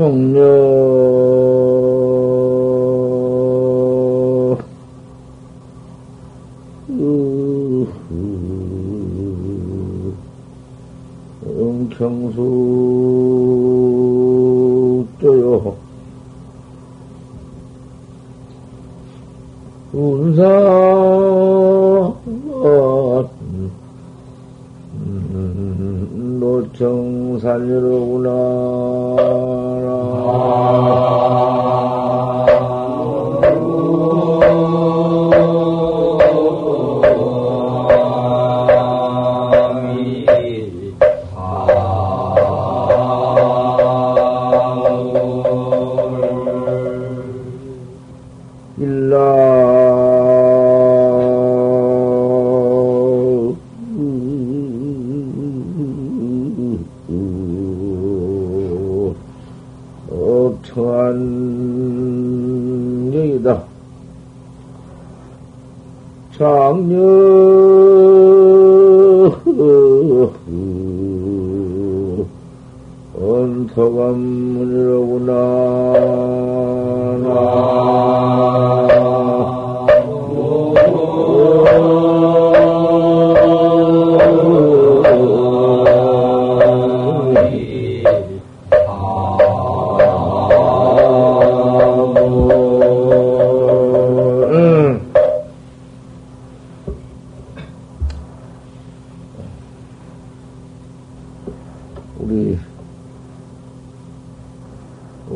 경숙도요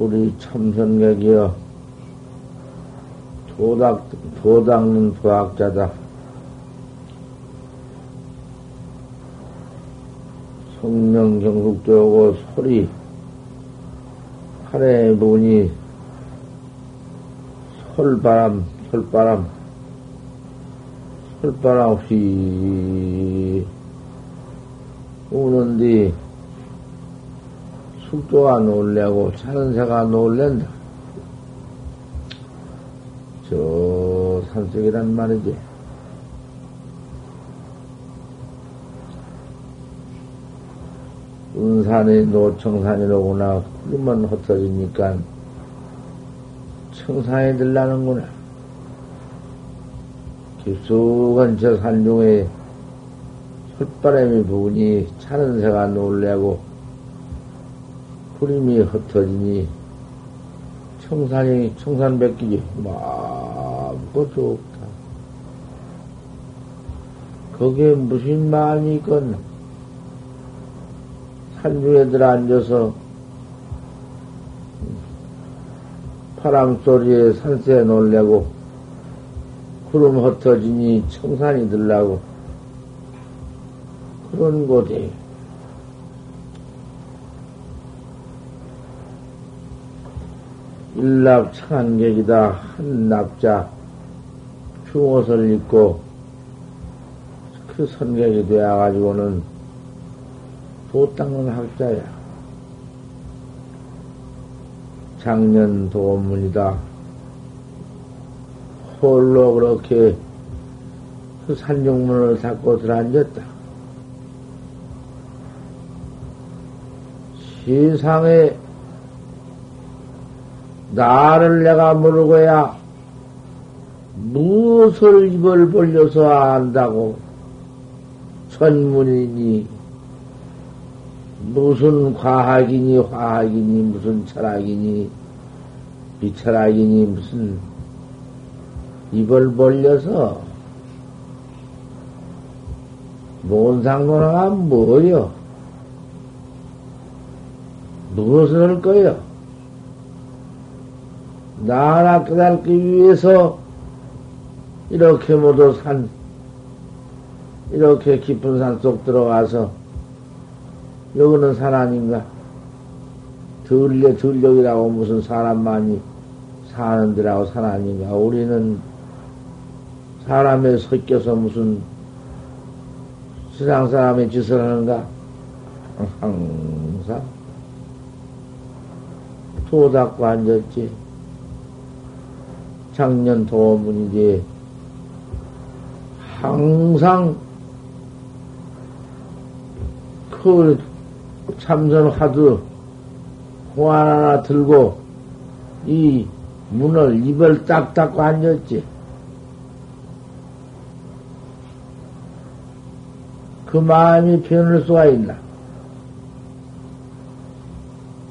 우리 참선객이여, 도닦는 도학자다. 성명 경숙되고 소리 하늘에 보니 설바람 없이 우는디 숙도가 놀래고 차는 새가 놀랜다. 저 산속이란 말이지. 운산이 노청산이로구나. 그러면 헛소리니까 청산에 들라는구나. 깊숙한 저 산중에 헛바람이 부으니 차는 새가 놀래고 구름이 흩어지니 청산백기지 마음껏 좋다. 거기에 무슨 마음이 있건 산중에 들어앉아서 바람소리에 산새에 놀래고 구름 흩어지니 청산이 들라고 그런 곳에 일납 창한객이다. 한 납자 중옷을 입고 그 선객이 되어가지고는 도 닦는 학자야. 작년 도문이다. 홀로 그렇게 그 산중문을 닫고 들어앉았다. 세상에 나를 내가 모르고야 무엇을 입을 벌려서 안다고 천문이니 무슨 과학이니 화학이니 무슨 철학이니 비철학이니 무슨 입을 벌려서 논상론화가 뭐여? 무엇을 할 거여? 나라 깨닫기 위해서 이렇게 모두 이렇게 깊은 산 속 들어가서, 여기는 산 아닌가? 들녘이라고 무슨 사람만이 사는 데라고 산 아닌가? 우리는 사람에 섞여서 무슨 세상 사람의 짓을 하는가? 항상 도 닦고 앉았지. 작년 도문이지. 항상 그 참선하듯 공안 하나 들고 이 문을 입을 딱 닫고 앉았지. 그 마음이 변할 수가 있나?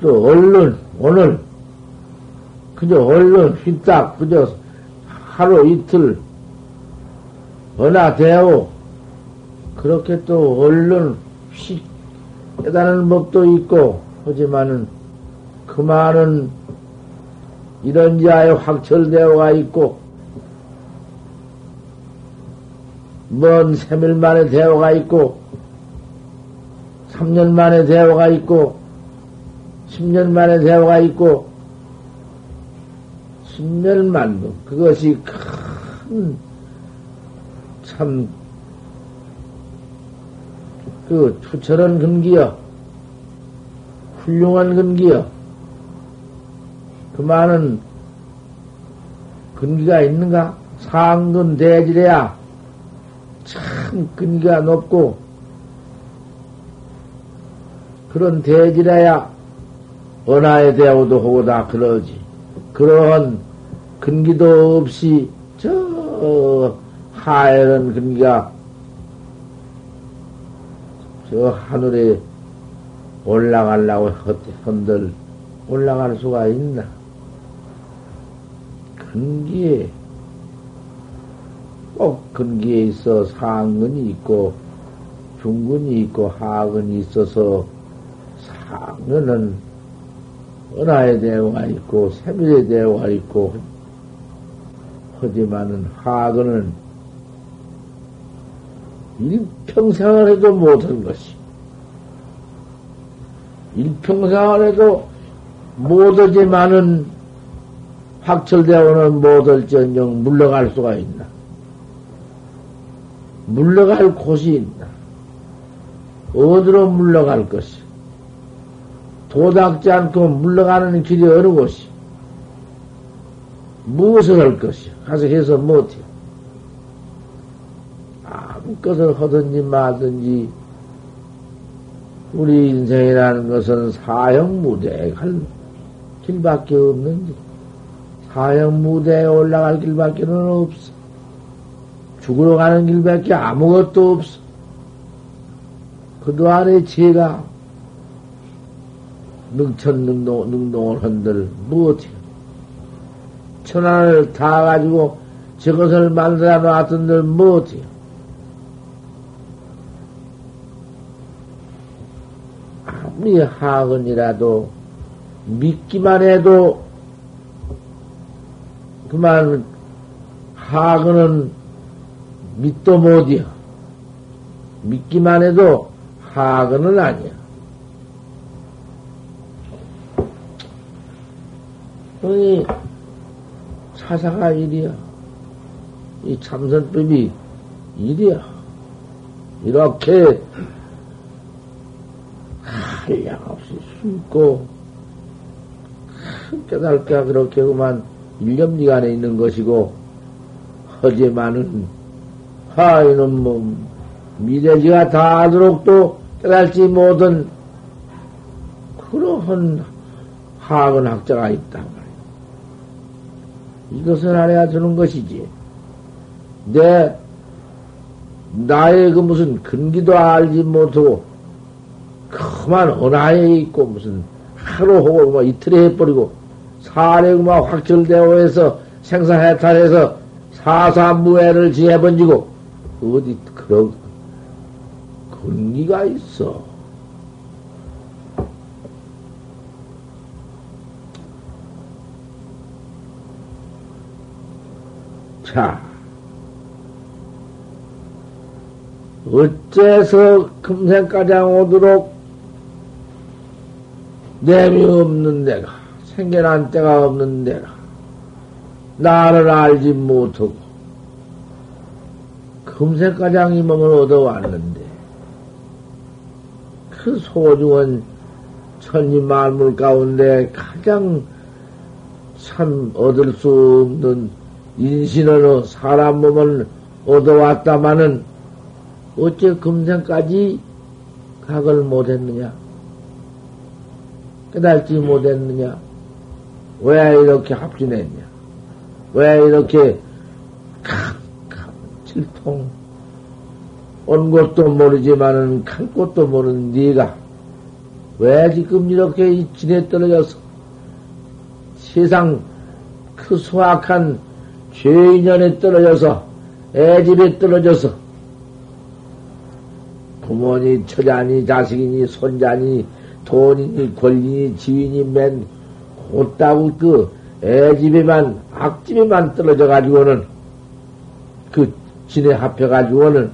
또 얼른 오늘 그저 얼른 휘딱 그저 하루 이틀 어나 대오 그렇게 또 얼른 휙 깨달은 법도 있고 하지만은 그만은 이런 자에 확철대오가 있고 먼 3일 만에 대오가 있고 3년 만에 대오가 있고 10년 만에 대오가 있고 10년만도 그것이 큰 참 그 투철한 근기여 훌륭한 근기여 그만은 근기가 있는가? 상근 대질해야 참 근기가 높고 그런 대질해야 언하의 대우도 하고 다 그러지. 그러한 근기도 없이 저 하에는 근기가 저 하늘에 올라가려고 헌들 올라갈 수가 있나? 근기에 꼭 근기에 있어 상근이 있고 중근이 있고 하근이 있어서 상근은 은하에 대화가 있고 세밀에 대화가 있고 하지만은 하근은 일평생을 해도 못한 것이 일평생을 해도 못하지만은 확철대오는 못할지언정 물러갈 수가 있나? 물러갈 곳이 있나? 어디로 물러갈 것이? 도닥지 않고 물러가는 길이 어느 곳이? 무엇을 할 것이? 가서 해서 못해. 아무것을 하든지 마든지 우리 인생이라는 것은 사형무대에 갈 길밖에 없는데 사형무대에 올라갈 길밖에 없어. 죽으러 가는 길밖에 아무것도 없어. 그동안에 죄가 능천능동을 한들 무엇이야? 천안을 다 가지고 저것을 만들어 놨던들 무엇이야? 아무리 하근이라도 믿기만 해도 그만 하근은 믿도 못이야. 믿기만 해도 하근은 아니야. 그러니 사사가 일이야. 이 참선법이 일이야. 이렇게 한량없이 숨고 깨달까 그렇게 그만 일념리간에 있는 것이고 하지만은 하이는 뭐 미래지가 다하도록 또 깨달지 못한 그러한 하학은 학자가 있다. 이것은 알아야 되는 것이지. 나의 그 무슨 근기도 알지 못하고, 그만 언하에 있고, 무슨 하루 하고, 뭐 이틀에 해버리고, 사례 그만 확철대오해서 생사해탈해서 사사무해를 지해번지고, 어디 그런 근기가 있어. 자, 어째서 금생가장 오도록 내미 없는 데가 생겨난 때가 없는 데가 나를 알지 못하고 금생가장 이 몸을 얻어왔는데 그 소중한 천지만물 가운데 가장 참 얻을 수 없는 인신으로 사람 몸을 얻어왔다마는 어째 금생까지 각을 못했느냐? 깨달지 못했느냐? 왜 이렇게 합진했냐? 왜 이렇게 캄캄 질통 온 것도 모르지만은 간 것도 모르는 네가 왜 지금 이렇게 진에 떨어져서 세상 그 소악한 죄인연에 떨어져서 애집에 떨어져서 부모니 처자니 자식이니 손자니 돈이니 권리니 지위니 맨 곧다고 그 애집에만 악집에만 떨어져 가지고는 그 진에 합혀 가지고는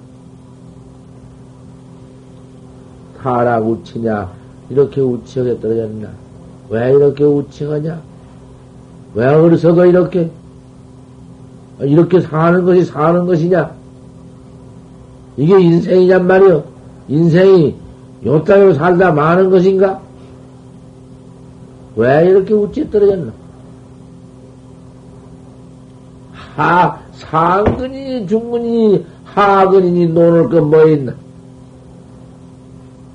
타락 우치냐 이렇게 우치하게 떨어졌나? 왜 이렇게 우치하냐? 왜 어리석어 이렇게 사는 것이 사는 것이냐? 이게 인생이냔 말이오. 인생이 요따위로 살다 마는 것인가? 왜 이렇게 우찌 떨어졌나? 상근이니 중근이니 하근이니 노는 건 뭐 있나?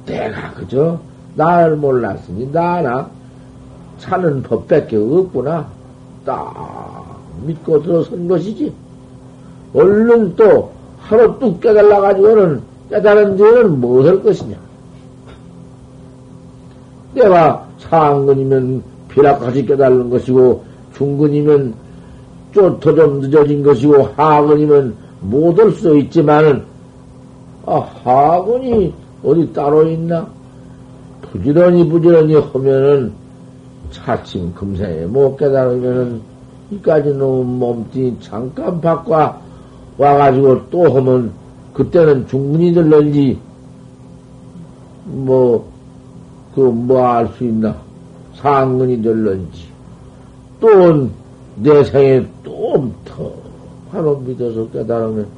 내가 그저 나를 몰랐으니 나나 사는 법밖에 없구나 딱 믿고 들어선 것이지. 얼른 또 하루 뚝 깨달아가지고는 깨달은 뒤에는 뭐 할 것이냐? 내가 상근이면 비락까지 깨달은 것이고 중근이면 쫓도 좀 늦어진 것이고 하근이면 못 올 수 있지만은 하근이 어디 따로 있나? 부지런히 하면은 차츰 금생에 못 깨달으면은 이까지 놓은 몸뚱이 잠깐 바꿔 와가지고 또 하면 그때는 중근이 들는지 뭐 알 수 있나? 상근이 들는지 또 내 생에 또 하루 믿어서 깨달으면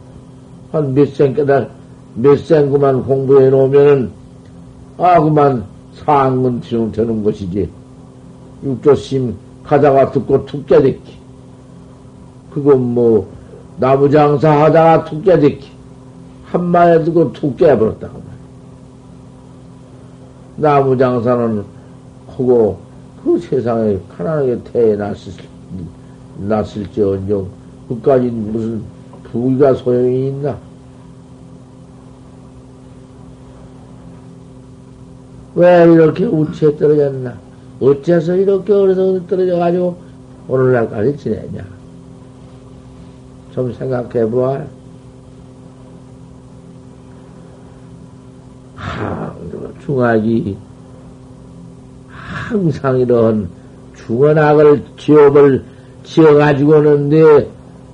한 몇 생 그만 공부해 놓으면은 그만 상근 지금 되는 것이지. 육조심 가다가 듣고 툭 깨듣기. 그건 나무장사 하다가 툭 깨듣기. 한마디 듣고 툭 깨버렸다. 나무장사는 하고 그 세상에 가난하게 태어났을지언정 그까지 무슨 부귀가 소용이 있나? 왜 이렇게 우체에 떨어졌나? 어째서 이렇게 어려서 떨어져가지고 오늘날까지 지내냐? 좀 생각해보아. 중악이 항상 이런 중언악을 지옥을 지어가지고는 내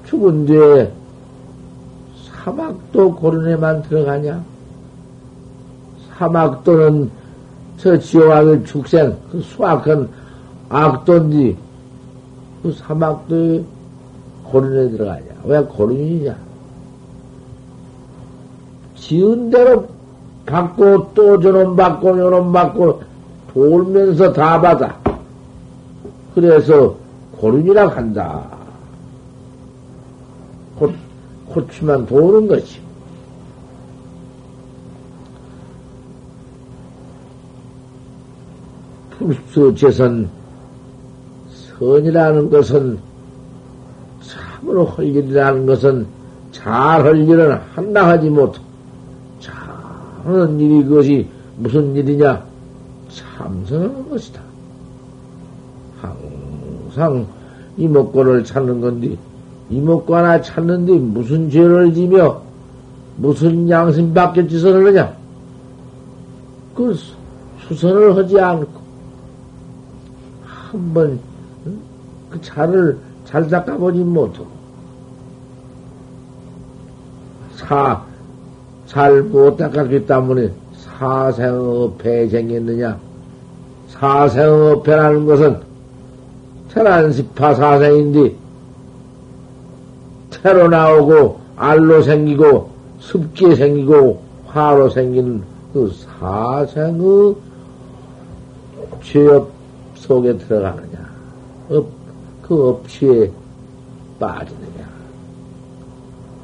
죽은 뒤에 사막도 고른에만 들어가냐? 사막도는 저 지옥의 축생, 그 수악한 악도인지, 그 사막도에 고른에 들어가냐? 왜 고른이냐? 지은 대로 받고, 또 저놈 받고, 요놈 받고, 돌면서 다 받아. 그래서 고른이라 한다. 고추만 도는 거지. 불수 재선, 선이라는 것은, 참으로 할 일이라는 것은, 잘 할 일은 한나 하지 못하고, 잘 하는 일이 그것이 무슨 일이냐? 참선하는 것이다. 항상 이목구를 찾는 건데, 이목구 하나 찾는데 무슨 죄를 지며, 무슨 양심밖에 짓을 하느냐? 그 수선을 하지 않고, 한번 그 차를 잘 닦아보지 못하고 잘 못 닦았기 때문에 사생어폐에 생겼느냐? 사생어폐라는 것은 태란십파 사생인데 태로 나오고 알로 생기고 습기에 생기고 화로 생기는 그 사생의 죄업 속에 들어가느냐? 그 업시에 빠지느냐?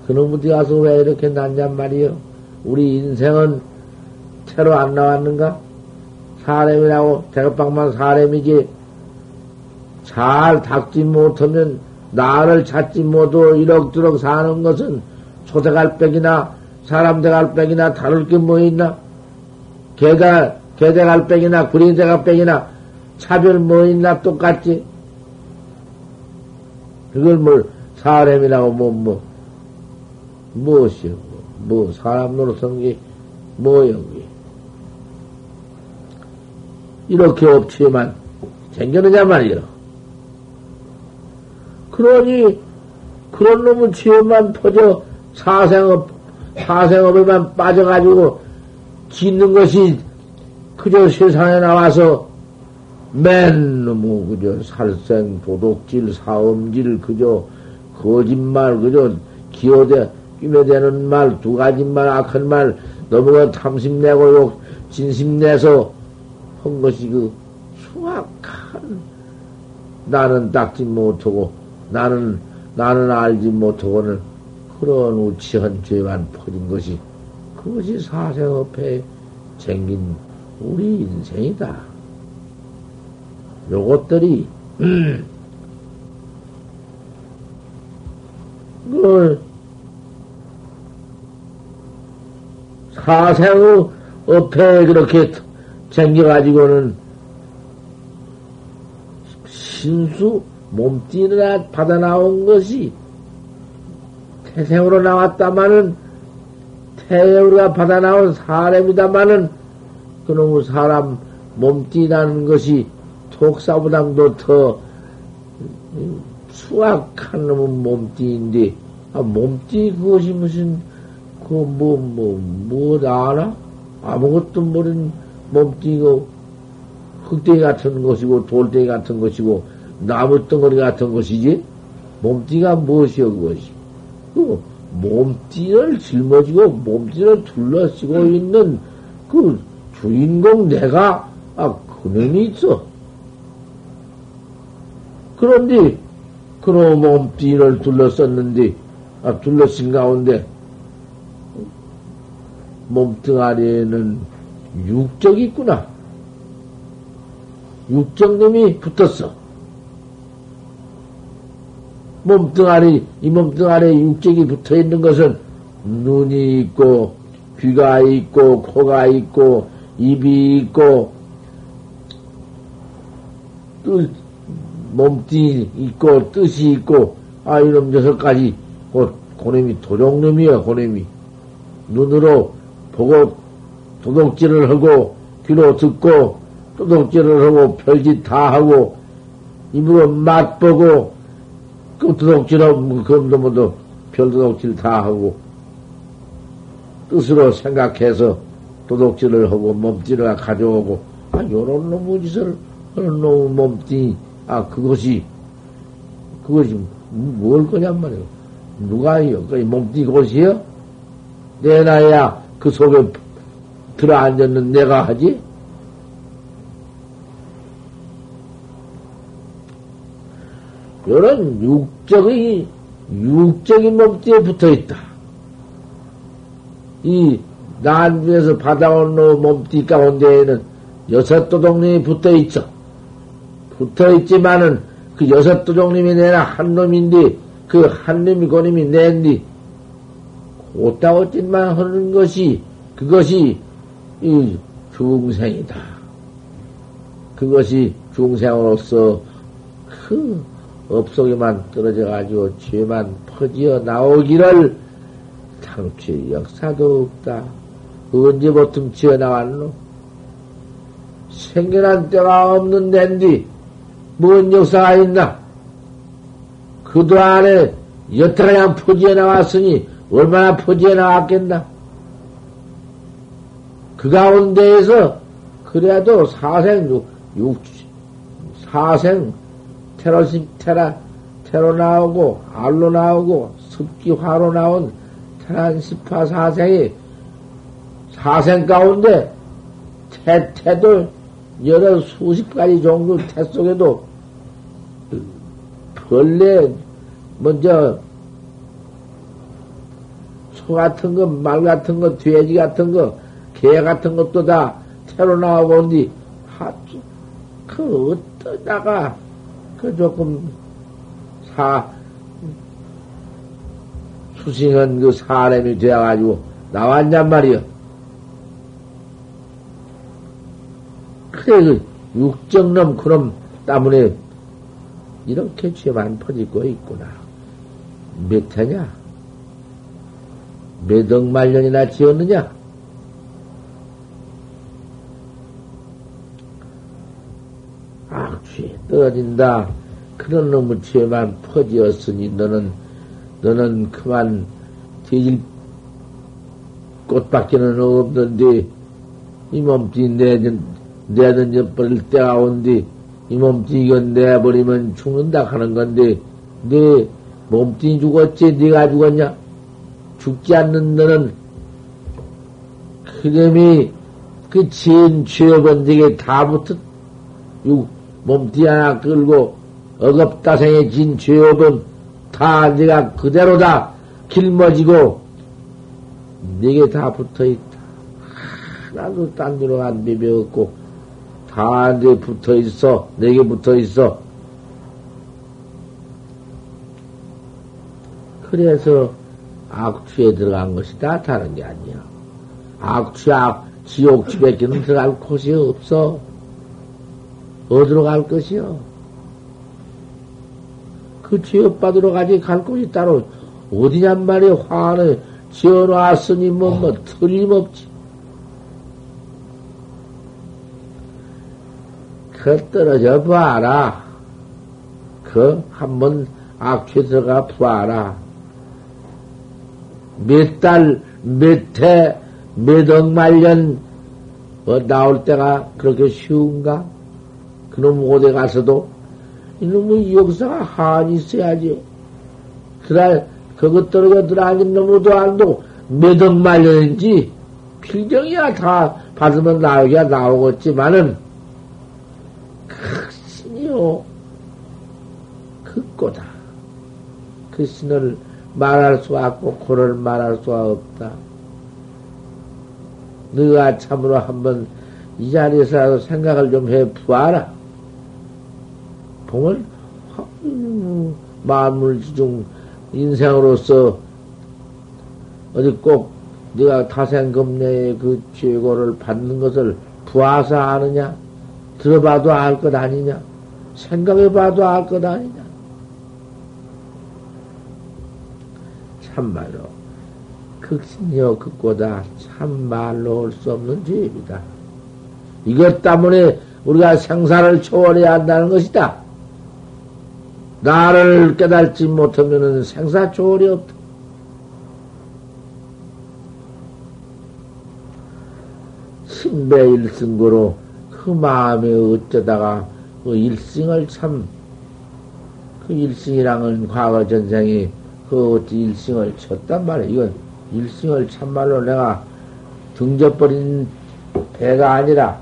그놈 어디 가서 왜 이렇게 났냔 말이요? 우리 인생은 채로 안 나왔는가? 사람이라고 대각방만 사람이지 잘 닦지 못하면 나를 찾지 못하고 이럭저럭 사는 것은 소대갈백이나 사람대갈백이나 다룰 게 뭐 있나? 개대갈백이나 구린대갈백이나 차별 뭐 있나? 똑같지? 그걸 뭘 사람이라고 무엇이요? 뭐 사람 노릇한 게 뭐여? 이렇게 업체만 생겨느냐 말이요. 그러니 그런 놈은 지혜만 퍼져 사생업에만 빠져가지고 짓는 것이 그저 세상에 나와서 맨 놈의 그저 살생 도둑질 사음질 그저 거짓말 그저 기어대 끼매대는 말 두 가지 말 악한 말 너무나 탐심내고 욕 진심내서 한 것이 그 수악한 나는 닦지 못하고 나는 알지 못하고는 그런 우치한 죄만 퍼진 것이 그것이 사생업에 생긴 우리 인생이다. 요것들이 그 사생업에 그렇게 생겨가지고는 신수 몸띠느라 받아 나온 것이 태생으로 나왔다마는 태우가 받아 나온 사람이다마는 그놈의 사람 몸띠라는 것이 독사보다도 더 수악한 놈의 몸띠인데 아 몸띠 그것이 무슨 그 뭐 알아? 아무것도 모르는 몸띠고 흙대기 같은 것이고 돌대기 같은 것이고 나무덩어리 같은 것이지 몸띠가 무엇이여 그것이 그 몸띠를 짊어지고 몸띠를 둘러쓰고 있는 그 주인공 내가 아 그놈이 있어. 그런데 그놈 몸띠를 둘러썼는데 아 둘러쓴 가운데 몸뚱아리에는 육적이 있구나. 육적놈이 붙었어. 몸뚱아리, 이 몸뚱아리에 육적이 붙어 있는 것은 눈이 있고, 귀가 있고, 코가 있고, 입이 있고, 몸뚱이 있고, 뜻이 있고, 아, 이놈 여섯 가지. 고놈이 도둑놈이야, 고놈이. 눈으로 보고 도둑질을 하고, 귀로 듣고, 도둑질을 하고, 별짓 다 하고, 입으로 맛보고, 그 도둑질하고, 그럼도 뭐도 별 도둑질 다 하고, 뜻으로 생각해서 도둑질을 하고, 몸띠를 가져오고, 아, 요런 놈의 짓을, 요런 놈의 몸띠, 아, 그것이 뭘 거냔 말이에요. 누가요? 그 몸띠 그것이요? 내 나이야, 그 속에 들어 앉았는 내가 하지? 이런 육적인 몸띠에 붙어 있다. 이 난중에서 받아온 몸띠 가운데에는 여섯 도둑님이 붙어 있어. 붙어 있지만은 그 여섯 도둑님이 내나 한 놈인데 그 한 놈이 그 놈이 낸디 오따 오짓만 하는 것이 그것이 이 중생이다. 그것이 중생으로서 그 업속에만 떨어져가지고 죄만 퍼지어 나오기를 당최 역사도 없다. 언제 보통 지어 나왔노? 생겨난 때가 없는 데인데 뭔 역사가 있나? 그도 안에 여태까지 퍼지어 나왔으니 얼마나 퍼지어 나왔겠나? 그 가운데에서 그래도 사생 테로 나오고, 알로 나오고, 습기화로 나온 테란시파 사생이 사생 가운데 태도 여러 수십 가지 종류 태 속에도 벌레, 먼저 소 같은 거, 말 같은 거, 돼지 같은 거, 개 같은 것도 다 태로 나오고, 사주, 그 어떠다가 그 조금 수승한 그 사람이 되어가지고 나왔냔 말이여. 그래 그 육정놈 그럼 때문에 이렇게 죄만 퍼지고 있구나. 몇 해냐? 몇 억만 년이나 지었느냐? 악취에 떨어진다. 그런 놈의 죄만 퍼지었으니 너는 그만 뒤질 꽃밖에는 없는데 이 몸띠 내던져 버릴 때가 온디 이 몸띠 이거 내버리면 죽는다 하는 건데 네 몸띠 죽었지 네가 죽었냐? 죽지 않는 너는 그놈이 그 지은 죄 번데기에 다 붙어 몸띠 하나 끌고 억업다생에 진 죄업은 다 네가 그대로다 길머지고 네게 다 붙어있다. 하나도 딴 데로 안 비벼갖고 다 네 붙어있어. 네게 붙어있어. 그래서 악취에 들어간 것이다. 다른 게 아니야. 악취야 지옥취밖에는 들어갈 곳이 없어. 어디로 갈 것이요? 그 지업받으러 가지 갈 곳이 따로 어디냔 말이야. 화를 지어놨으니 뭐 틀림없지. 그 떨어져 봐라. 그 한번 악취 들어가 봐라. 몇 달, 몇 해, 몇 억만년 나올 때가 그렇게 쉬운가? 그놈 오대 가서도 이놈의 역사가 한이 있어야지. 그날 그것 떨어져 들어앉은 놈도 안도 몇 억만 년인지 필경이야 다 받으면 나오기야 나오겠지만은 그 신이요 그 꼬다 그 신을 말할 수 없고 고를 말할 수 없다. 네가 참으로 한번 이 자리에서 생각을 좀 해보아라. 봉을 만물지중 인생으로서 어디 꼭 네가 타생금내의 그 죄고를 받는 것을 부아서 아느냐? 들어봐도 알 것 아니냐? 생각해봐도 알 것 아니냐? 참말로 극신여 극고다. 참말로 올 수 없는 죄입니다. 이것 때문에 우리가 생사를 초월해야 한다는 것이다. 나를 깨달지 못하면은 생사 초월이 없다. 신배 일승고로 그 마음에 어쩌다가 그 일승을 참, 그 일승이랑은 과거 전생이 그 어찌 일승을 쳤단 말이야. 이건 일승을 참말로 내가 등져버린 배가 아니라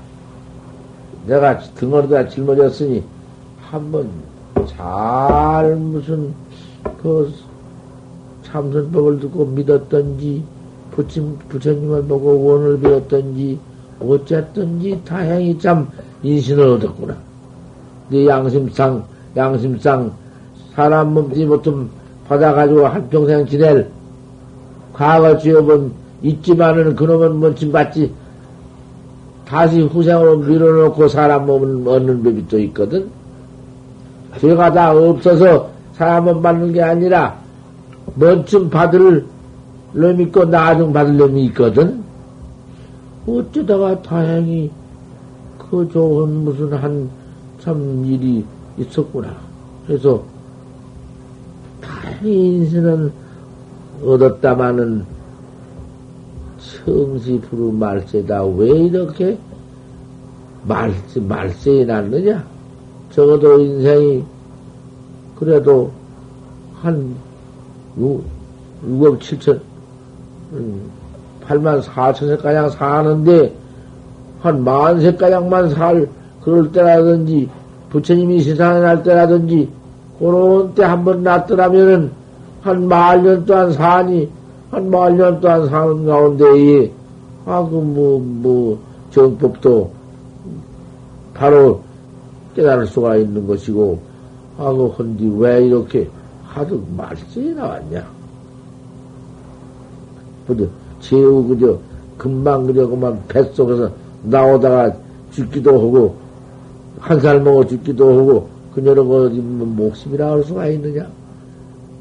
내가 등어리다 짊어졌으니 한번 잘 무슨 그 참선법을 듣고 믿었던지 부처님을 보고 원을 빌었던지 어쨌든지 다행히 참 인신을 얻었구나. 네 양심상 사람 몸지 못좀 받아가지고 한평생 지낼 과거 지업은 있지만은 그놈은 뭔지 맞지. 다시 후생으로 밀어놓고 사람 몸을 얻는 법이 또 있거든. 죄가 다 없어서 사람은 받는 게 아니라 먼쯤 받을 놈이 있고 나중 받을 놈이 있거든. 어쩌다가 다행히 그 좋은 무슨 한 참 일이 있었구나. 그래서 다행히 인생은 얻었다마는 청시부르 말세다. 왜 이렇게 말세에 났느냐? 적어도 인생이 그래도 한 6억 7천, 8만 4천세가량 사는데 한 만세가량만 살 그럴 때라든지 부처님이 세상에 날 때라든지 그런 때 한 번 났더라면은 한 만년 또한 사니 한 만년 동안 사는 가운데에, 정법도 바로 깨달을 수가 있는 것이고, 아, 그, 헌디 왜 이렇게 하도 말썽이 나왔냐. 그저, 제우 그저, 금방 뱃속에서 나오다가 죽기도 하고, 한 살 먹어 죽기도 하고, 그녀는 그 목숨이나 할 수가 있느냐?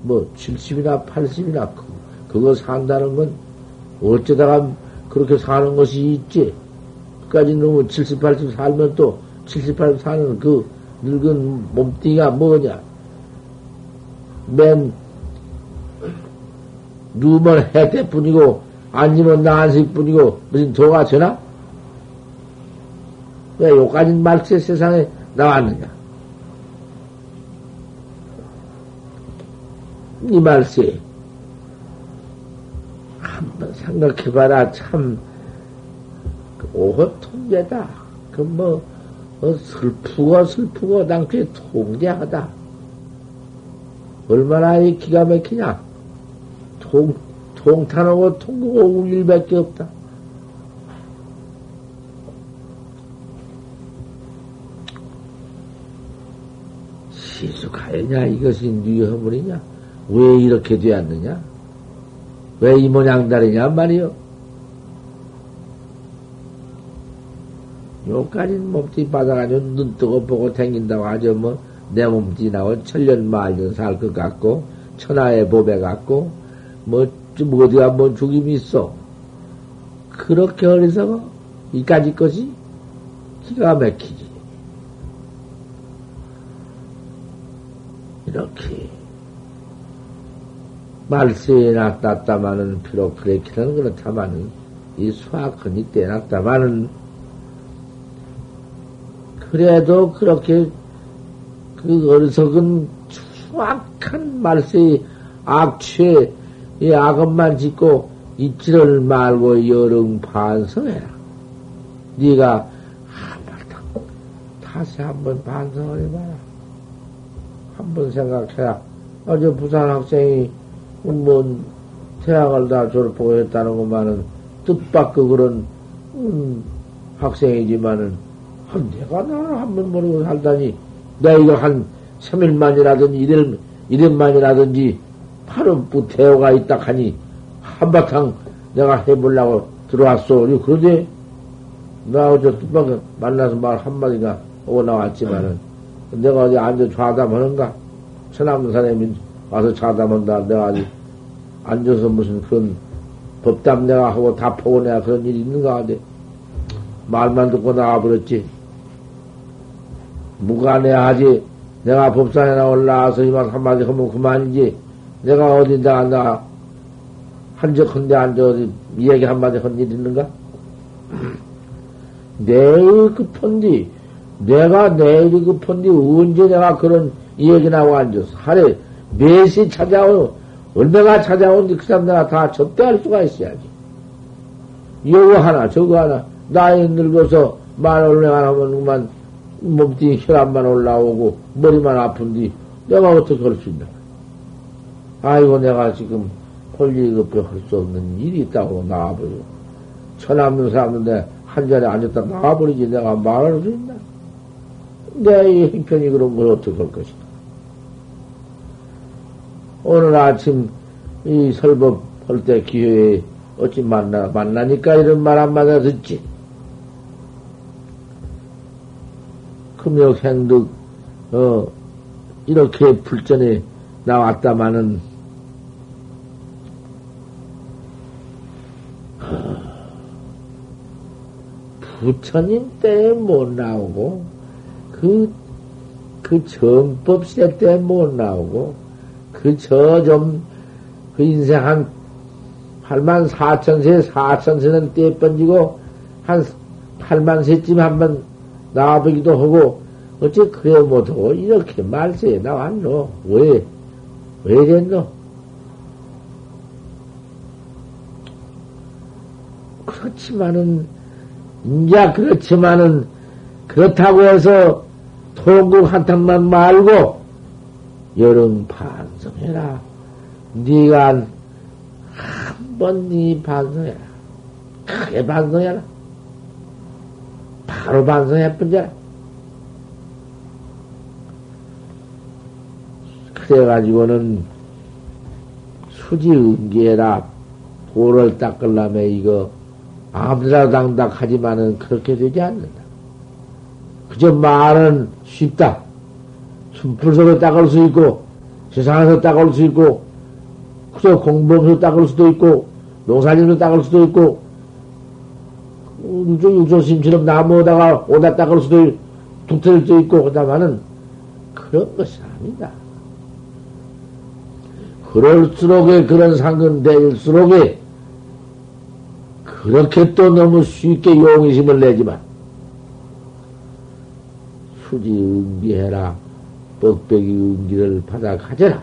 뭐, 70이나 80이나, 그거 산다는 건 어쩌다가 그렇게 사는 것이 있지. 그까지 너무 70, 80 살면 또 70, 80 사는 그 늙은 몸뚱이가 뭐냐? 맨, 누우면 해태 뿐이고, 앉으면 난식 뿐이고, 무슨 도가 되나? 왜 요까지 말세 세상에 나왔느냐? 이 말세. 한번 생각해봐라, 참, 오호통제다. 그 뭐, 슬프고, 당초에 통제하다. 얼마나 이 기가 막히냐? 통탄하고 통곡하고 울 일밖에 없다. 시수가이냐? 이것이 네 허물이냐? 왜 이렇게 되었느냐? 왜 이 모양다리냐 말이요? 요까진 몸띠 받아가지고 눈 뜨고 보고 댕긴다고 하죠. 뭐, 내 몸띠 나고 천년 말년 살 것 같고, 천하의 보배 같고, 뭐, 좀 어디가 뭔 죽임이 있어. 그렇게 어리석어? 이까지 것이? 기가 막히지. 이렇게. 말세에 났다마는 비록 그렇기는 그렇다마는, 이 수학헌이 때 났다마는, 그래도 그렇게, 그 어리석은 수악한 말세의 악취에, 이 악업만 짓고 잊지를 말고 여름 반성해라. 네가 한번딱 다시 한번 반성을 해봐라. 한번 생각해라. 어제 부산 학생이 뭐 대학을 다 졸업하고 했다는 것만은 뜻밖의 그런 학생이지만은 내가 나를 한번 모르고 살다니 내가 이거 한 3일만이라든지 1일만이라든지 하루부 대화가 있다 하니, 한바탕 내가 해보려고 들어왔어. 그런데, 나 어제 뜻밖에 만나서 말 한마디가 오고 나왔지만은, 내가 어디 앉아 좌담하는가? 천암 사람이 와서 좌담한다. 내가 아직 앉아서 무슨 그런 법담 내가 하고 답하고 내가 그런 일이 있는가 하대. 말만 듣고 나와버렸지. 무관해하지. 내가 법상에 올라와서 이만 한마디 하면 그만이지. 내가 어딘가 나 한적한데 앉아 어디 이야기 한마디 한 일 있는가? 내일 급한디, 내가 내일이 급한디 언제 내가 그런 이야기나 하고 앉아서 하루에 몇 시 찾아오, 얼마가 찾아오는데 그 사람 내가 다 접대할 수가 있어야지. 요거 하나 저거 하나 나이 늙어서 말을 안 하면 그만 몸뚱이 혈압만 올라오고 머리만 아픈디 내가 어떻게 할 수 있나? 아이고, 내가 지금 홀리급해 할 수 없는 일이 있다고 나와버려. 천없는 사람인데 한 자리에 앉았다 나와버리지 내가 말할 수 있나? 내 이 행편이 그런 걸 어떻게 할 것인가? 오늘 아침 이 설법할 때 기회에 어찌 만나니까 이런 말 한마디 듣지. 금욕행득, 이렇게 불전에 나왔다마는 부처님 때에 못 나오고 그 정법세 때에 못 나오고 그 인생 한 84,000세 4,000세는 떼 번지고 한 80,000세쯤 한번 나와보기도 하고 어째 그래 못하고 이렇게 말세에 나왔노. 왜 이랬노? 그렇지만은, 그렇다고 해서, 통곡 한탄만 말고, 여름 반성해라. 네가 한번 네 반성해라. 크게 반성해라. 바로 반성해 뿐이야. 그래가지고는 수지 응기에다 볼을 닦으려면 이거 아무나 당당하지만은 그렇게 되지 않는다. 그저 말은 쉽다. 숨풀서도 닦을 수 있고, 세상에서 닦을 수 있고, 그저 공범에서 닦을 수도 있고, 농사진으로 닦을 수도 있고, 육조심처럼 나무에다가 오다 닦을 수도 있고, 툭터질 수도 있고, 그다마는 그런 것이 아니다. 그럴수록에 그런 상근대일수록에 그렇게 또 너무 쉽게 용의심을 내지만 수지 응기해라. 뻑배기 응기를 받아 가져라.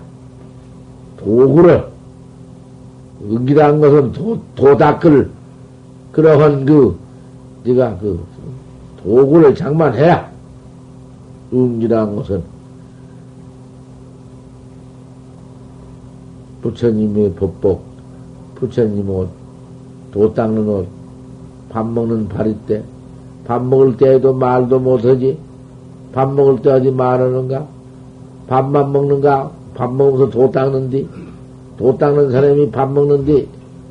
도구를 응기라는 것은 도닦을 그러한 네가 그 도구를 장만해야 응기라는 것은 부처님의 법복, 부처님 옷, 도 닦는 옷, 밥 먹는 바리떼, 밥 먹을 때에도 말도 못하지, 밥 먹을 때 하지 말하는가, 밥만 먹는가, 밥 먹으면서 도 닦는디, 도 닦는 사람이 밥 먹는디,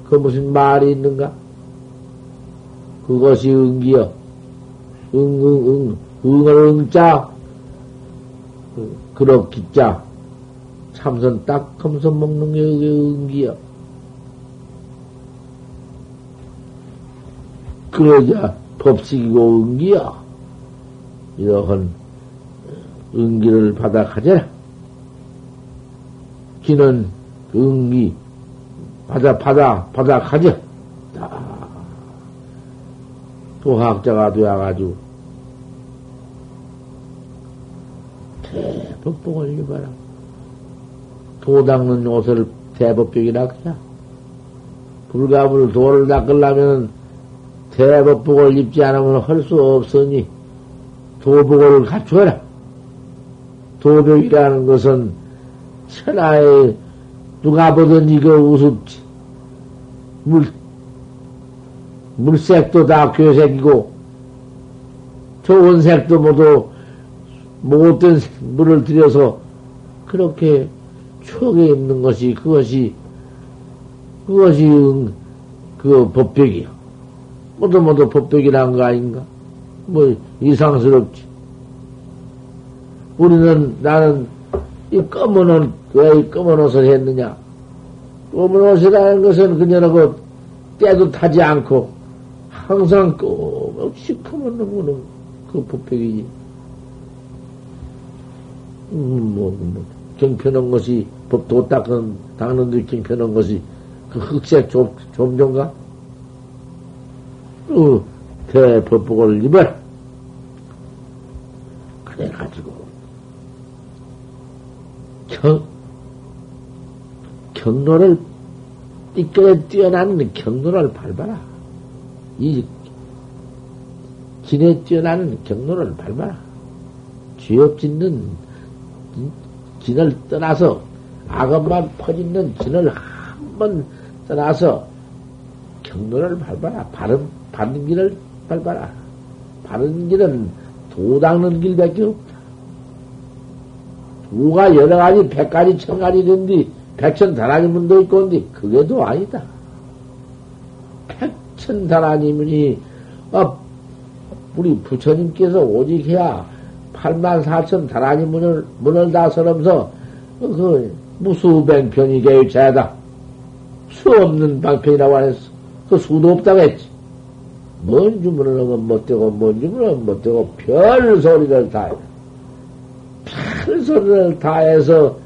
그 무슨 말이 있는가? 그것이 응기여. 응을 응자, 그렇기 자. 참선 딱 하면서 먹는 게 응기야. 그러자 법칙이고 응기야. 이러한 응기를 받아 가져라. 기는 응기 받아 가져. 도학자가 되어가지고 대법봉을 유발하고. 도 닦는 옷을 대법복이라 그냥 불가불 도를 닦으려면 대법복을 입지 않으면 할 수 없으니 도복을 갖추어라. 도복이라는 것은 천하에 누가 보든 이거 우습지. 물색도 다 괴색이고 좋은 색도 모두 못된 물을 들여서 그렇게 촉에 있는 것이, 그것이, 그 법벽이야. 모두 법벽이란 거 아닌가? 뭐, 이상스럽지. 나는 왜 이 검은 옷을 했느냐? 검은 옷이라는 것은 그녀라고 때도 타지 않고, 항상 꼭없이 검은 옷은 그 법벽이지. 경편한 것이, 도 닦는 데 경편한 것이, 그 흑색 좀종가? 대법복을 입어라. 그래가지고, 경로를, 이끌에 뛰어나는 경로를 밟아라. 진에 뛰어나는 경로를 밟아라. 죄업 짓는, 진을 떠나서 악업만 퍼짓는 진을 한번 떠나서 경로를 밟아라. 바른 길을 밟아라. 바른 길은 도 닦는 길밖에 없다. 도가 여러 가지 100가지 1000가지든지 100,000 다라니문도 있건데 그게도 아니다. 100,000 다라니문이 우리 부처님께서 오직 해야 84,000 다라니 문을 다 서면서, 무수뱅편이 개유차야다. 수 없는 방편이라고 안 했어. 그 수도 없다고 했지. 뭔 주문을 하면 못되고, 뭔 주문을 하면 못되고, 별 소리를 다 해. 별 소리를 다 해서,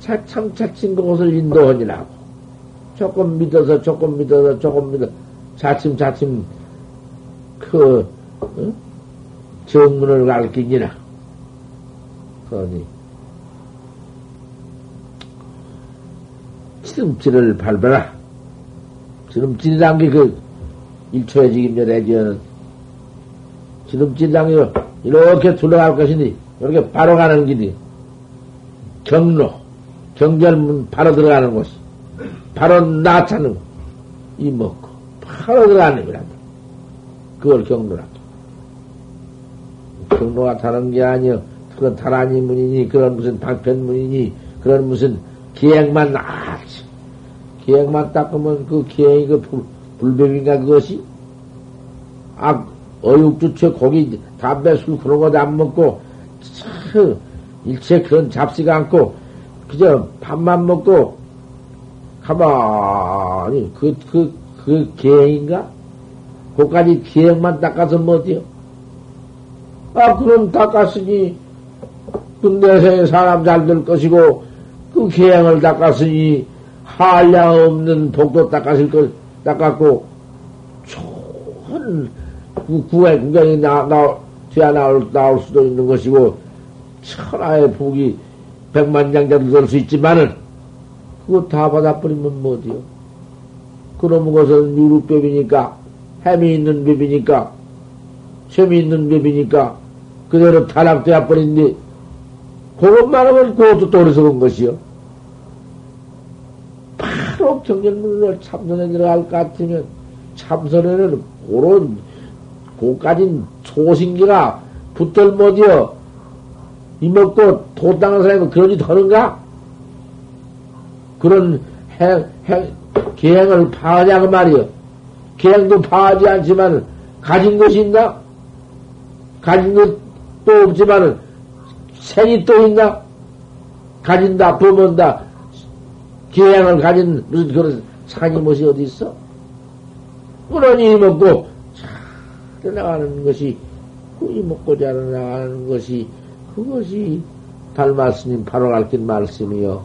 차츰 그곳을 인도하니라고. 조금 믿어서, 차츰, 정문을 가르치니라. 그러니, 지름질을 밟아라. 지름질이란 게 일초의 지금 내지는 지름질이란 게 이렇게 둘러갈 것이니, 이렇게 바로 가는 길이, 경로, 경전문 바로 들어가는 곳이, 바로 나차는 곳, 이 먹고, 바로 들어가는 거란다. 그걸 경로라. 경로가 다른 게 아니여 그런 다라니 문이니, 그런 무슨 방편 문이니, 그런 무슨 기행만 알지. 기행만 닦으면 그 기행이 그 불병인가 그것이? 아, 어육주체 고기, 담배, 술 그런 것도 안 먹고, 참, 일체 그런 잡시가 않고, 그저 밥만 먹고, 가만히, 그 기행인가? 그까지 기행만 닦아서 뭐 어때요? 아, 그럼 닦았으니, 그 내생에 사람 잘 될 것이고, 그 기행을 닦았으니, 한량 없는 복도 닦았고, 좋은 구경이 나올 수도 있는 것이고, 천하의 복이 백만장자도 될 수 있지만은, 그거 다 받아버리면 뭐 어때요? 그러면 그것은 유루법이니까, 햄이 있는 법이니까, 셈이 있는 법이니까, 그대로 타락되어 버린데, 그것만 하면 그것도 도리스러운 것이요. 바로 정전문으로 참선에 들어갈 것 같으면, 참선에는 그런, 고까진 소신기가 붙들 못이여. 이먹고 도당한 사람이 그런 짓 하는가? 그런 계행을 파하냐고 말이여. 계행도 파하지 않지만, 가진 것이 있나? 가진 것도 없지만은, 생이 또 있나? 가진다, 범한다, 계양을 가진 무슨 그런 상이 무엇이 어디 있어? 그러니 먹고 잘 나가는 것이, 꾸이 먹고 잘 나가는 것이, 그것이 달마스님 바로 알긴 말씀이요.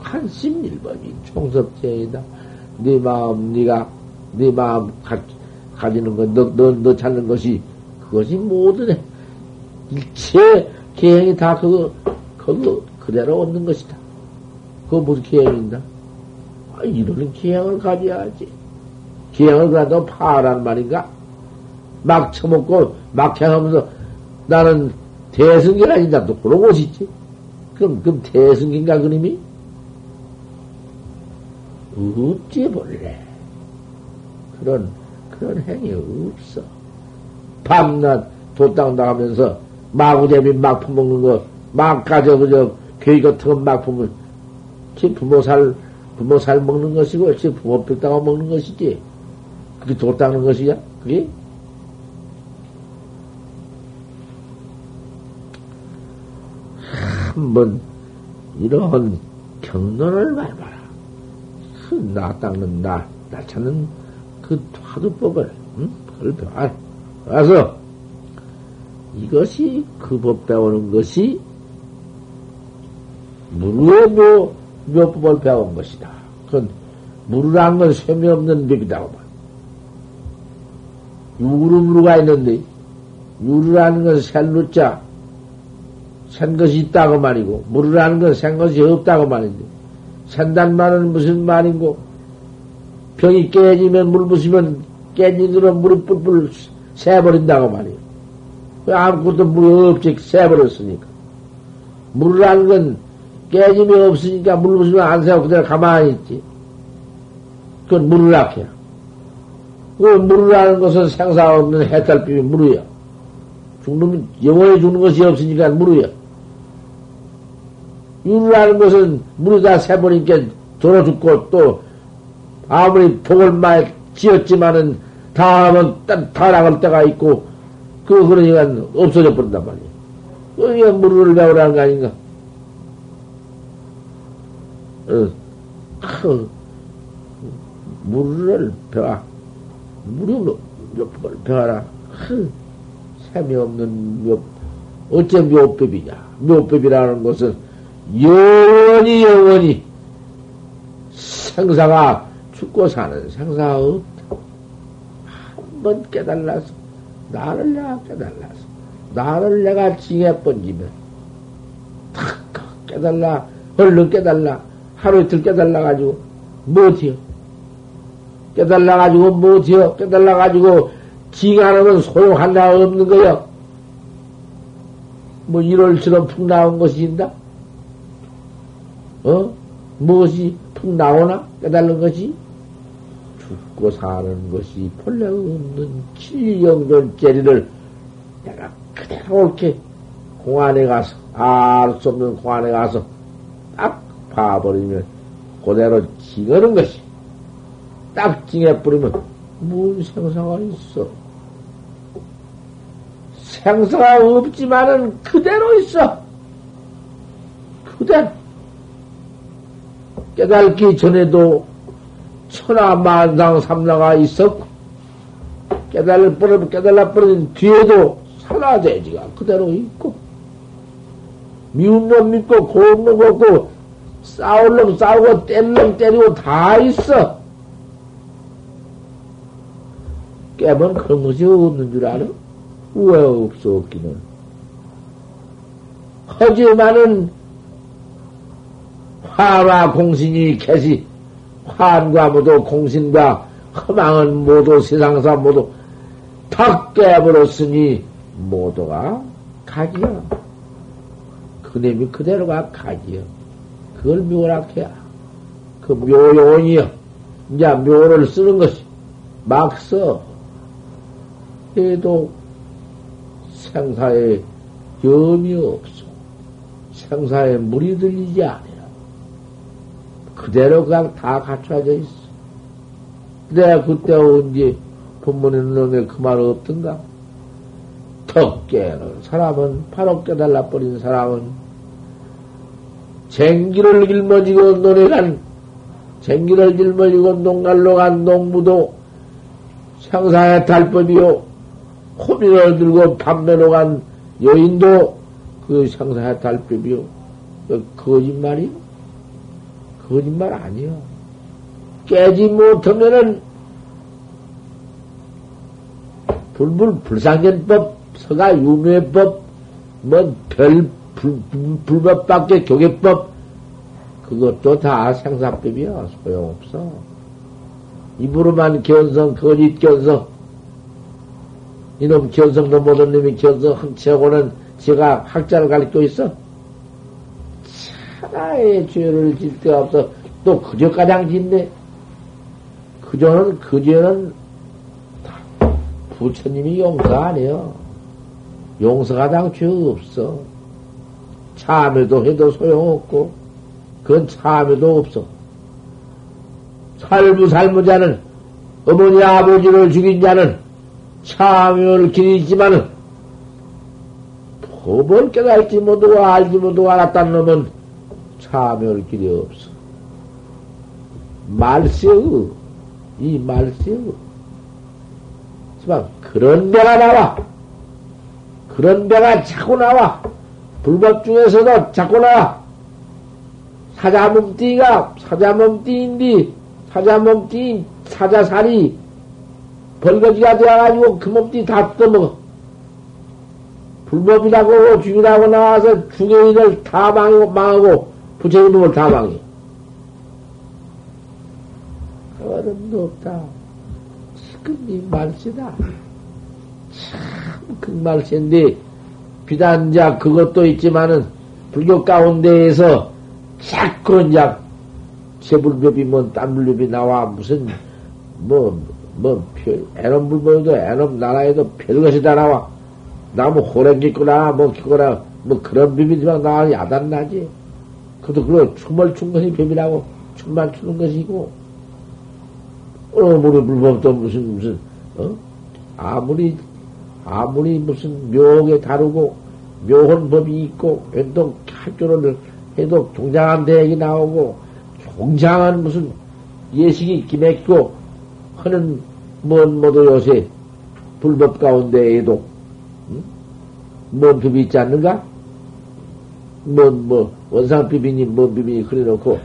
관심 일법이 총섭제이다. 네 마음, 네 마음 가지는 것, 너 찾는 것이, 그것이 모든 일체 계행이 다 그거 그대로 얻는 것이다. 그거 무슨 계행인가? 아, 이런 계행을 가져야지. 계행을 가도 파란 말인가? 막 처먹고 막 향하면서 나는 대승계가 아니다. 또 그런 것이 있지. 그럼 대승계인가 그림이? 어찌 볼래? 그런 행위 없어. 밤낮 도땅 나가면서 마구잡이 막 퍼먹는 거, 막 가져 그저 괴이 같은 거 막 퍼먹는, 지 부모 살 먹는 것이고, 지 부모 뼈 따가 먹는 것이지. 그게 도 닦는 것이야? 그게? 한번 이런 경론을 말해봐라. 그 나 닦는 나 찾는 그 화두법을, 응? 그걸 배워라. 알아서 이것이 그 법 배우는 것이 무르의 묘법을 배운 것이다. 그건 무르란 건 셈이 없는 법이다고 봐. 유루무루가 있는데 유루라는 건 셀루자 센 것이 있다고 말이고 무르라는 건 센 것이 없다고 말인데 센단 말은 무슨 말인고 병이 깨지면 물 부시면 깨지도록 물이 뿔뿔 새버린다고 말이에요. 아무것도 물이 없지, 새버렸으니까. 물이라는 건 깨짐이 없으니까 물 부수면 안 새고 그대로 가만히 있지. 그건 물을 약해요. 그 물이라는 것은 생사 없는 해탈법이 물이야. 죽는, 영원히 죽는 것이 없으니까 물이야. 윤이라는 것은 물이 다 새버리니까 돌아 죽고 또 아무리 복을 많이 지었지만은 다음은 다 나갈 때가 있고, 그러니까 없어져 버린단 말이에요. 그러니까 물을 배우라는 거 아닌가? 물을 배워. 무료로 묘법을 배워라. 셈이 없는 묘, 어째 묘법이냐? 묘법이라는 것은 영원히 생사가 죽고 사는 생사가 없다. 한번 깨달라서. 나를 내가 깨달라서, 나를 내가 징해 번지면, 탁, 깨달라, 얼른 깨달라, 하루 이틀 깨달라가지고, 뭐 어때요? 깨달라가지고, 뭐 어때요? 깨달라가지고, 징하는 소용 하나 없는 거요. 뭐, 이럴처럼 푹 나온 것인다? 어? 무엇이 푹 나오나? 깨달는 것이? 죽고 사는 것이 본래 없는 진리영존 재리를 내가 그대로 옳게 공안에 가서, 알 수 없는 공안에 가서 딱 봐버리면 그대로 징하는 것이. 딱 징해버리면 무슨 생사가 있어. 생사가 없지만은 그대로 있어. 그대로. 깨닫기 전에도 천하 만상 삼라가 있었고, 깨달아버린 뒤에도 사라져지가 그대로 있고, 미운 놈 믿고, 고운 놈 없고, 싸울 놈 싸우고, 때릴 놈 때리고, 다 있어. 깨면 그런 것이 없는 줄 알아? 왜 없어, 없기는. 하지만은, 화와 공신이 계시, 화안과 모두 공신과 허망은 모두 세상사 모두 다 깨버렸으니 모두가 각이여. 그놈이 그대로가 각이여. 그걸 묘락해야. 그 묘용이여. 이제 묘를 쓰는 것이 막 써. 해도 생사에 염이 없어. 생사에 물이 들리지 않아. 그대로 그냥 다 갖춰져 있어. 내가 그때 언제 본문에는 놈의 그 말 없던가? 더 깨는 사람은, 바로 깨달아버린 사람은, 쟁기를 짊어지고 논에 간, 쟁기를 짊어지고 농갈로 간 농부도 생사의 탈법이요. 호미를 들고 밤매로 간 여인도 그 생사의 탈법이요. 거짓말이요. 거짓말 아니야. 깨지 못하면은, 불상견법, 서가유묘법, 뭐, 불법밖에 교계법, 그것도 다 생사법이야. 소용없어. 입으로만 견성, 거짓 견성. 이놈 견성도 못한 놈이 견성 흠채고는 제가 학자를 가르치고 있어. 하나의 죄를 질 데가 없어. 또 그저 가장 짓네. 그저는, 그저는 부처님이 용서 안 해요. 용서가장 죄 없어. 참회도 해도 소용없고, 그건 참회도 없어. 살부 자는, 어머니 아버지를 죽인 자는 참회를 기리지만은, 법을 깨달지 못하고 알지 못하고 알았다는 놈은 참여할 길이 없어. 말세의, 이 말세의. 그런 배가 나와. 그런 배가 자꾸 나와. 불법 중에서도 자꾸 나와. 사자몸띠가, 사자몸띠인데, 사자몸띠, 사자살이, 벌거지가 되어가지고 그 몸띠 다 떠먹어. 불법이라고 죽이라고 나와서 중개인을 다 망하고, 부처님 놈을 다 망해. 어른도 없다. 지금 이 말씨다. 참, 그 말씨인데, 비단자 그것도 있지만은, 불교 가운데에서 자꾸 이제, 재불법이 뭔, 딴불법이 나와, 무슨, 애놈 불법에도, 애놈 나라에도 별것이 다 나와. 나무 호랭이 있거나, 기거나, 그런 법이지만 나와 야단나지. 그것도 그걸 춤을 춘 것이 법이라고 춤만 추는 것이고, 아무리 불법도 무슨 아무리 무슨 묘하게 다루고 묘한 법이 있고, 웬동 학교를 해도 종장한 대학이 나오고 종장한 무슨 예식이 기맥고 하는 뭐도 요새 불법 가운데에도 뭔 법이 있지 않는가? 원상 비비니, 뭔 비비니, 그래 놓고,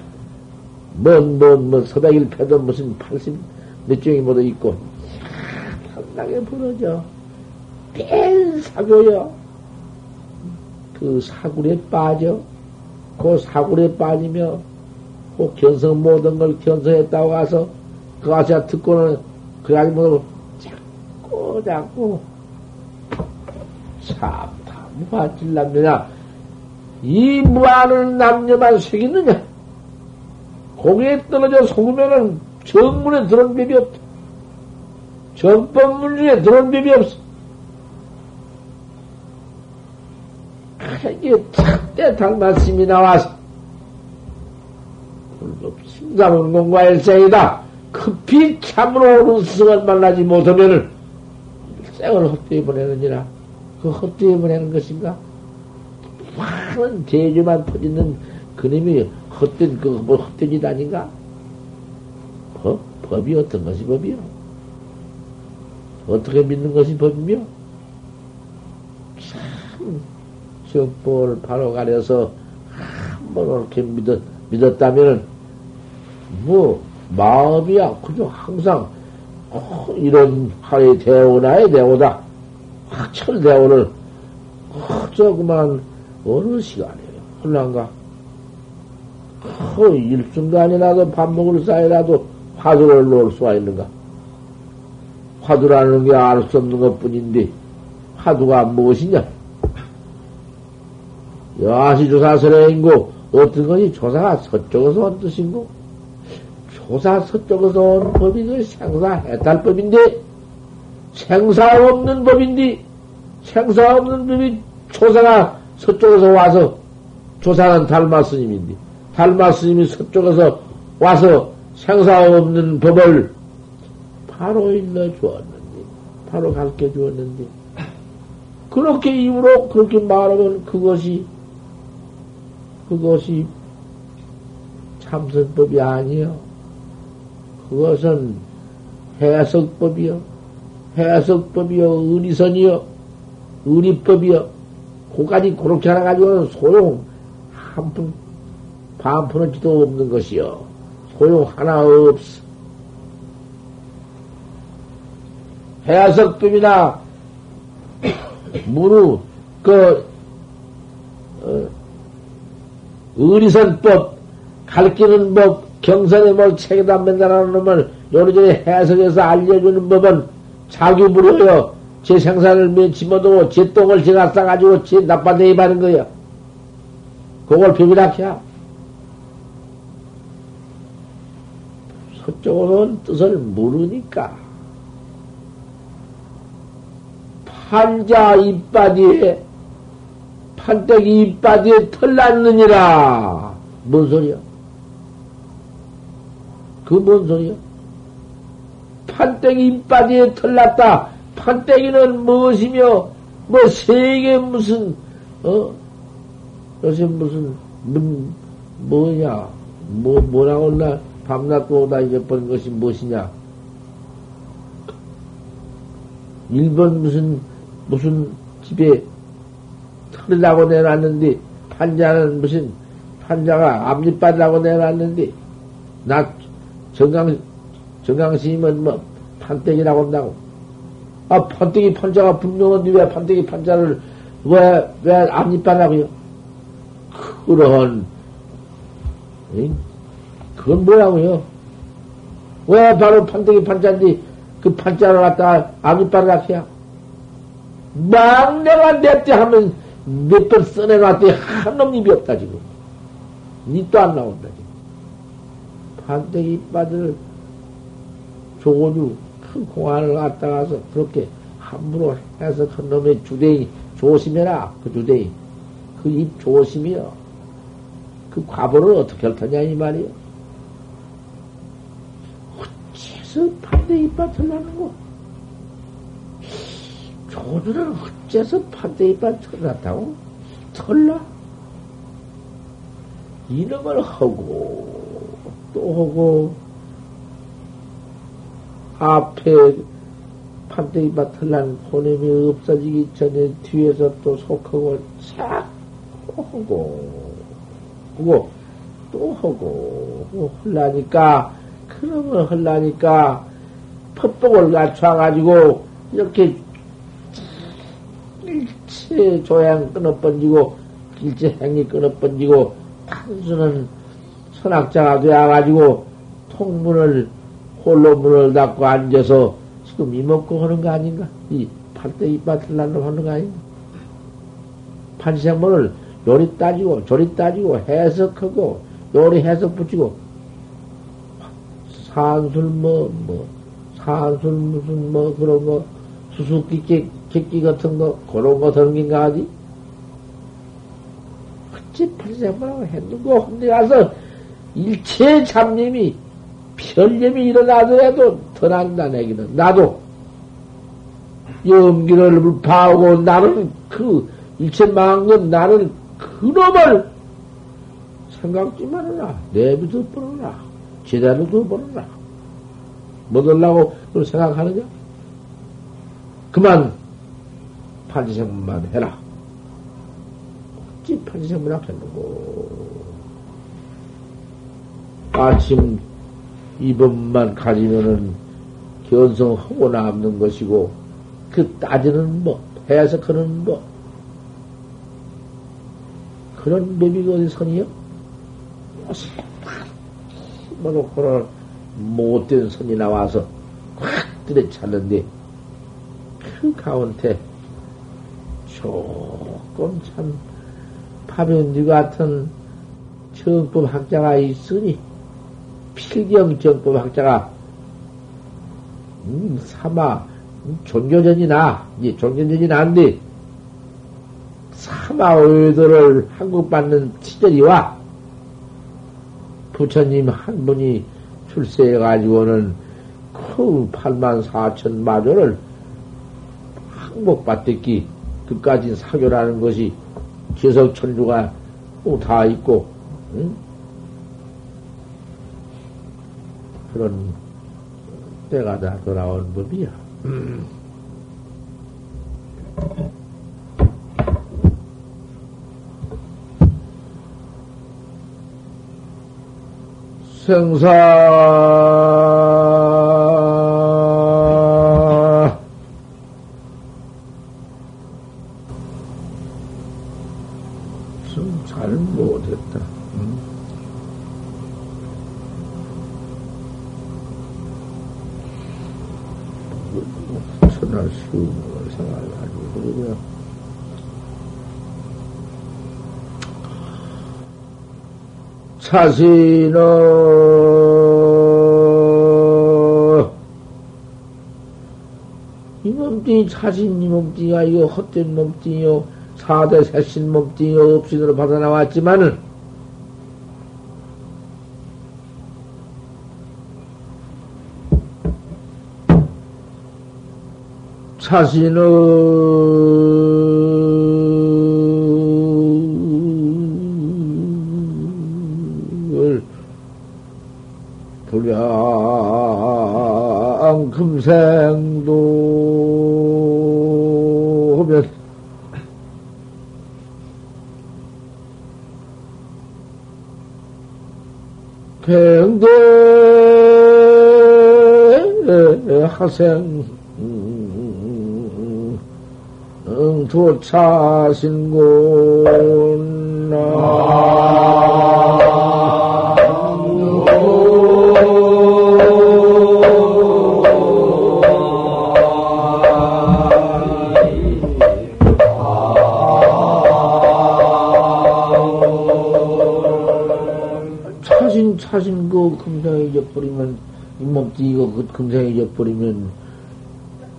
서백일 패도 무슨 80몇 종이 모두 있고, 이야, 겁나게 부러져. 뺀 사교여. 그 사굴에 빠져. 그 사굴에 빠지며, 그 견성 모든 걸 견성했다고 가서, 그 가서 듣고는, 그래가지고, 자꾸, 참, 다 무화질랍니다. 이 무한을 남녀만 새기느냐? 고개에 떨어져 속으면은 정문에 들어온 법이 없다. 정법문 중에 들어온 법이 없어. 이거 탁 당말씀이 나와서 심삼은 공과 일생이다. 급히 참으로 오는 스승을 만나지 못하면은 생을 헛되이 보내느니라. 그 헛되이 보내는 것인가? 많은 대주만 퍼지는 그놈이 헛된 그 뭐 헛된 짓 아닌가? 법이 어떤 것이 법이요? 어떻게 믿는 것이 법이며? 참 정법을 바로 가려서 한번 그렇게 믿었다면은 뭐 마음이야 그저 항상 이런 하의 대오나의 대오다 확철 대오를 그저 그만 어느 시간이에요? 혼란가? 그 일순간이라도 밥 먹을 사이라도 화두를 놓을 수가 있는가? 화두라는 게 알 수 없는 것 뿐인데, 화두가 무엇이냐? 여하시 조사설에인고, 어떤 것이 조사가 서쪽에서 온 뜻인고? 조사 서쪽에서 온 법이 그 생사 해탈법인데, 생사 없는 법인데, 생사 없는 법이 조사가 서쪽에서 와서, 조사는 달마 스님인데, 달마 스님이 서쪽에서 와서 생사 없는 법을 바로 일러 주었는데, 바로 가르쳐 주었는데, 그렇게 입으로 그렇게 말하면 그것이 참선법이 아니요. 그것은 해석법이요. 해석법이요. 은의선이요. 은의법이요. 그까지 그렇게 하나 가지고는 소용 한 푼, 반 푼어치도 없는 것이요. 소용 하나 없어. 해석법이나 무루 의리선법 가르치는 법 경선의 뭘 책에다 맨다라는 놈을 요리전에 해석해서 알려주는 법은 자기 무료요. 제 생산을 면치못하고 제 똥을 제가 싸가지고 제 나쁜 데 입하는 거예요. 그걸 비밀학이야. 서쪽으로는 뜻을 모르니까. 판자 입바디에, 판때기 입바디에 털 났느니라. 뭔 소리야? 그 뭔 소리야? 판때기 입바디에 털 났다. 판때기는 무엇이며, 뭐 세계 무슨, 요새 무슨, 뭐냐, 뭐라고 나 밤낮 오다 잊어버린 것이 무엇이냐. 일본 무슨 집에 털이라고 내놨는데, 판자는 무슨, 판자가 앞니빨이라고 내놨는데, 나, 정강스님은 뭐, 판때기라고 한다고. 아, 판때기 판자가 분명한데 왜 판때기 판자를, 왜 앞니빨이라고요? 그런, 응? 그건 뭐라고요? 왜 바로 판때기 판자인데, 그 판자를 갖다가 앞니빨을 갖게야? 막내가 냈대 하면 몇 번 써내놨더니 한놈 입이 없다, 지금. 입도 안 나온다, 지금. 판때기 이빨을 조고주 큰 공안을 갖다가서 그렇게 함부로 해서 큰 놈의 주댕이 조심해라, 그 주댕이. 그 입 조심이여. 그 과보를 어떻게 할 거냐, 이 말이여. 어째서 판때기 이빨 털라는 거? 조주는 어째서 판때기빨 털났다고? 털라? 이놈을 하고, 또 하고, 앞에 판때기빨 털난 고놈이 없어지기 전에 뒤에서 또 속하고, 자꾸 하고, 그거 또 하고, 흘라니까, 그놈을 흘라니까, 퍽복을 갖춰가지고, 이렇게 일체 조양 끊어번지고 일체 행위 끊어번지고 단순한 선악자가 되어가지고 통문을 홀로 문을 닫고 앉아서 지금 이먹고 하는 거 아닌가? 이 판때기 이빨을 날로 하는 거 아닌가? 판생물을 요리 따지고 조리 따지고 해석하고 요리 해석 붙이고 산술 산술 무슨 뭐 그런 거 수수께끼 같은 거, 그런 거 던긴가 하지? 어찌 불생불하고 했는고, 혼자 가서 일체 잡념이, 편념이 일어나더라도 더 난다, 내기는. 나도, 염기를 불파하고, 나는 그, 일체 망한 건 나는 그 놈을 생각지 말아라. 내비도 버려라. 제대로도 버려라. 뭐 들라고 그걸 생각하느냐? 그만, 판지생만 해라. 어찌 판지생만 하겠는고. 아침, 이번만 가지면은 견성하고 남는 것이고, 그 따지는 법, 해석하는 법. 그런 법이 어디 선이요? 뭐, 그런 못된 선이 나와서 확 들이찼는데, 그 가운데, 조금 참, 파변지 같은 정법학자가 있으니, 필경 정법학자가, 삼아, 종교전이나, 이제 종교전이 난데, 삼아 의도를 한국받는 시절이와, 부처님 한 분이 출세해가지고는 그 84,000마조를 항복받듣기 그까진 사교라는 것이 지석천주가 다 있고, 응? 그런 때가 다 돌아온 법이야. 생사 좀 잘 못했다. 응? 천하 수문을 생각하고 그러냐? 자신어 이 몸뚱이 자신 이 몸뚱이가 이거 헛된 몸뚱이요 4대 새신 몸뚱이요 업신으로 받아 나왔지만은 자신어 불량 금생도 하면 경대 하생 도차신고나 사실 그 금생에 잊어버리면 이 몸뚱이 이거 그 금생에 잊어버리면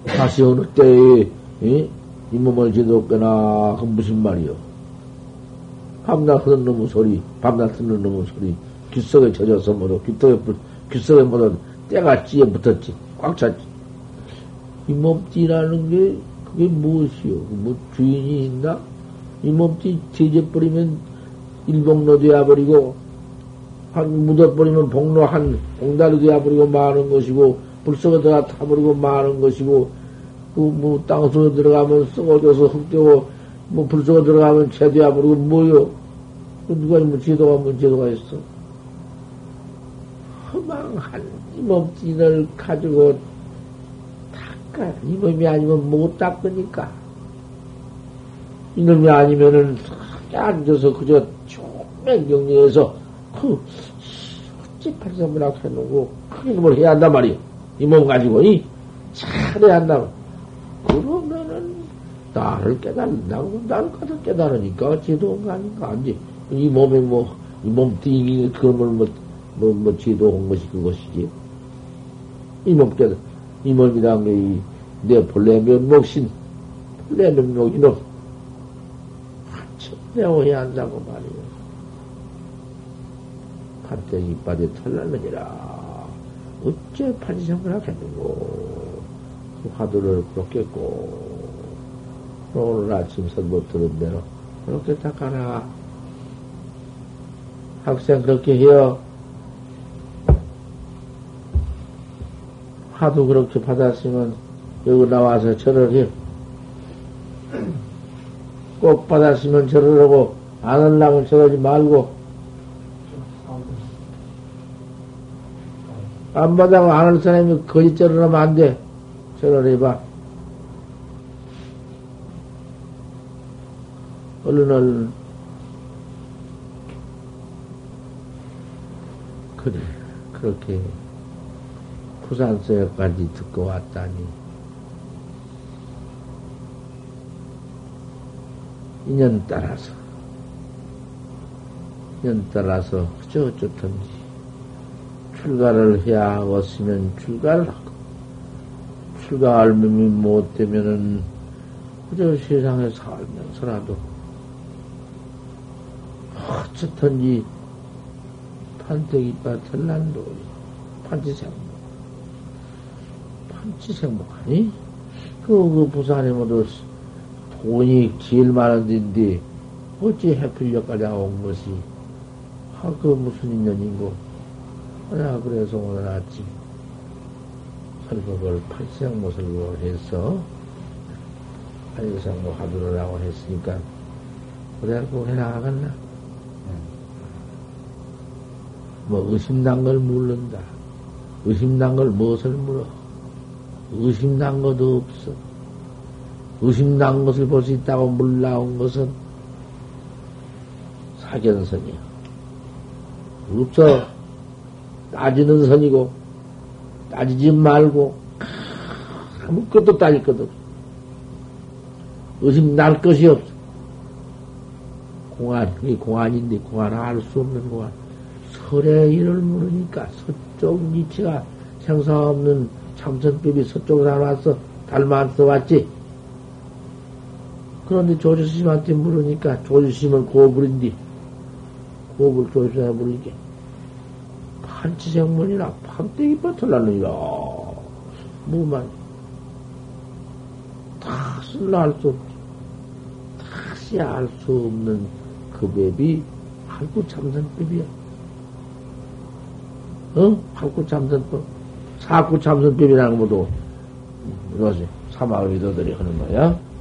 다시 어느 때에 예? 이 몸을 제도없거나 그 무슨 말이요? 밤낮 흐른 놈의 소리, 밤낮 흐른 놈의 소리, 귓속에 젖어서 뭐로 귓속에 뭐로 때가 찌에 붙었지, 꽉 찼지. 이 몸뚱이라는 게 그게 무엇이요? 뭐 주인이 있나? 이 몸뚱이 잊어버리면 일봉로 되어버리고. 한, 묻어버리면 복로 한, 봉다리 되어버리고 마는 것이고, 불석에 들어가 타버리고 마는 것이고, 그, 뭐, 땅 속에 들어가면 썩어져서 흙되고, 뭐, 불석에 들어가면 채 되어버리고, 뭐요? 누가 뭐, 제도가 뭐, 제도가 있어? 허망한 이 몸뚱이를 가지고 닦아. 이 몸이 아니면 못 닦으니까. 이 놈이 아니면은, 앉아서 그저 조명 경리에서 그, 어찌 팔자문학 해놓고, 큰 놈을 해야 한단 말이오. 이 몸 가지고, 이, 잘해야 한다고. 그러면은, 나를 깨달는다고, 나를 가서 깨달으니까, 제도한 거 아닌가, 안지. 이 몸에 뭐, 이 몸뚱이, 그걸 뭐, 제도한 것이 그것이지. 이 몸 깨달, 이 몸이란 게, 이, 내 본래 면목신, 본래 면목이노. 한참 배워야 한다고 말이요. 밭에 이빨이 털나느니라 어째 파지성을 하겠는고 화두를 부럽겠고 오늘 아침 선법 들은 대로 그렇게 닦아라. 학생 그렇게 해요. 화두 그렇게 받았으면 여기 나와서 절을 해요. 꼭 받았으면 절을 하고 안 하려면 절하지 말고 안 받아고 안 할 사람이 거짓 절을 하면 안 돼. 절을 해봐. 얼른 그래 그렇게 부산서까지 듣고 왔다니 인연 따라서 어쩌든지 출가를 해야 왔으면 출가를 하고 출가할 몸이 못 되면은 그저 세상에 살면서라도 어쨌든지 판때기빠 털난도 판치생목 아니? 그 부산에 모두 돈이 제일 많은 데인데 어찌 해필역까지 온 것이 그 무슨 인연인고. 내가 그래서 오늘 아침 설법을 판치생목으로 해서 판치생목 하도록 하고 했으니까 그래갖고 해나가겠나? 뭐, 의심난 걸 물른다. 의심난 걸 무엇을 물어? 의심난 것도 없어. 의심난 것을 볼 수 있다고 물 나온 것은 사견선이야. 없어. 따지는 선이고, 따지지 말고, 아무것도 따질 것도 없어. 의심날 것이 없어. 공안, 이게 공안인데, 공안을 알 수 없는 공안. 설의 일을 모르니까 서쪽 니체가 생사 없는 참선법이 서쪽으로 나와서 달만 써왔지. 그런데 조주스님한테 물으니까 조주스님은 고불인데 고불 조주스님한테 물으니까 판치생문이나 판때기 버틀라느니라 뭐만 다 쓸라 할 수 없지. 다시 알 수 없는 그 법이 알고 참선법이야. 어? 사구참선법. 사구참선법이라는 것도, 이것이 사마을이도들이 하는 거야.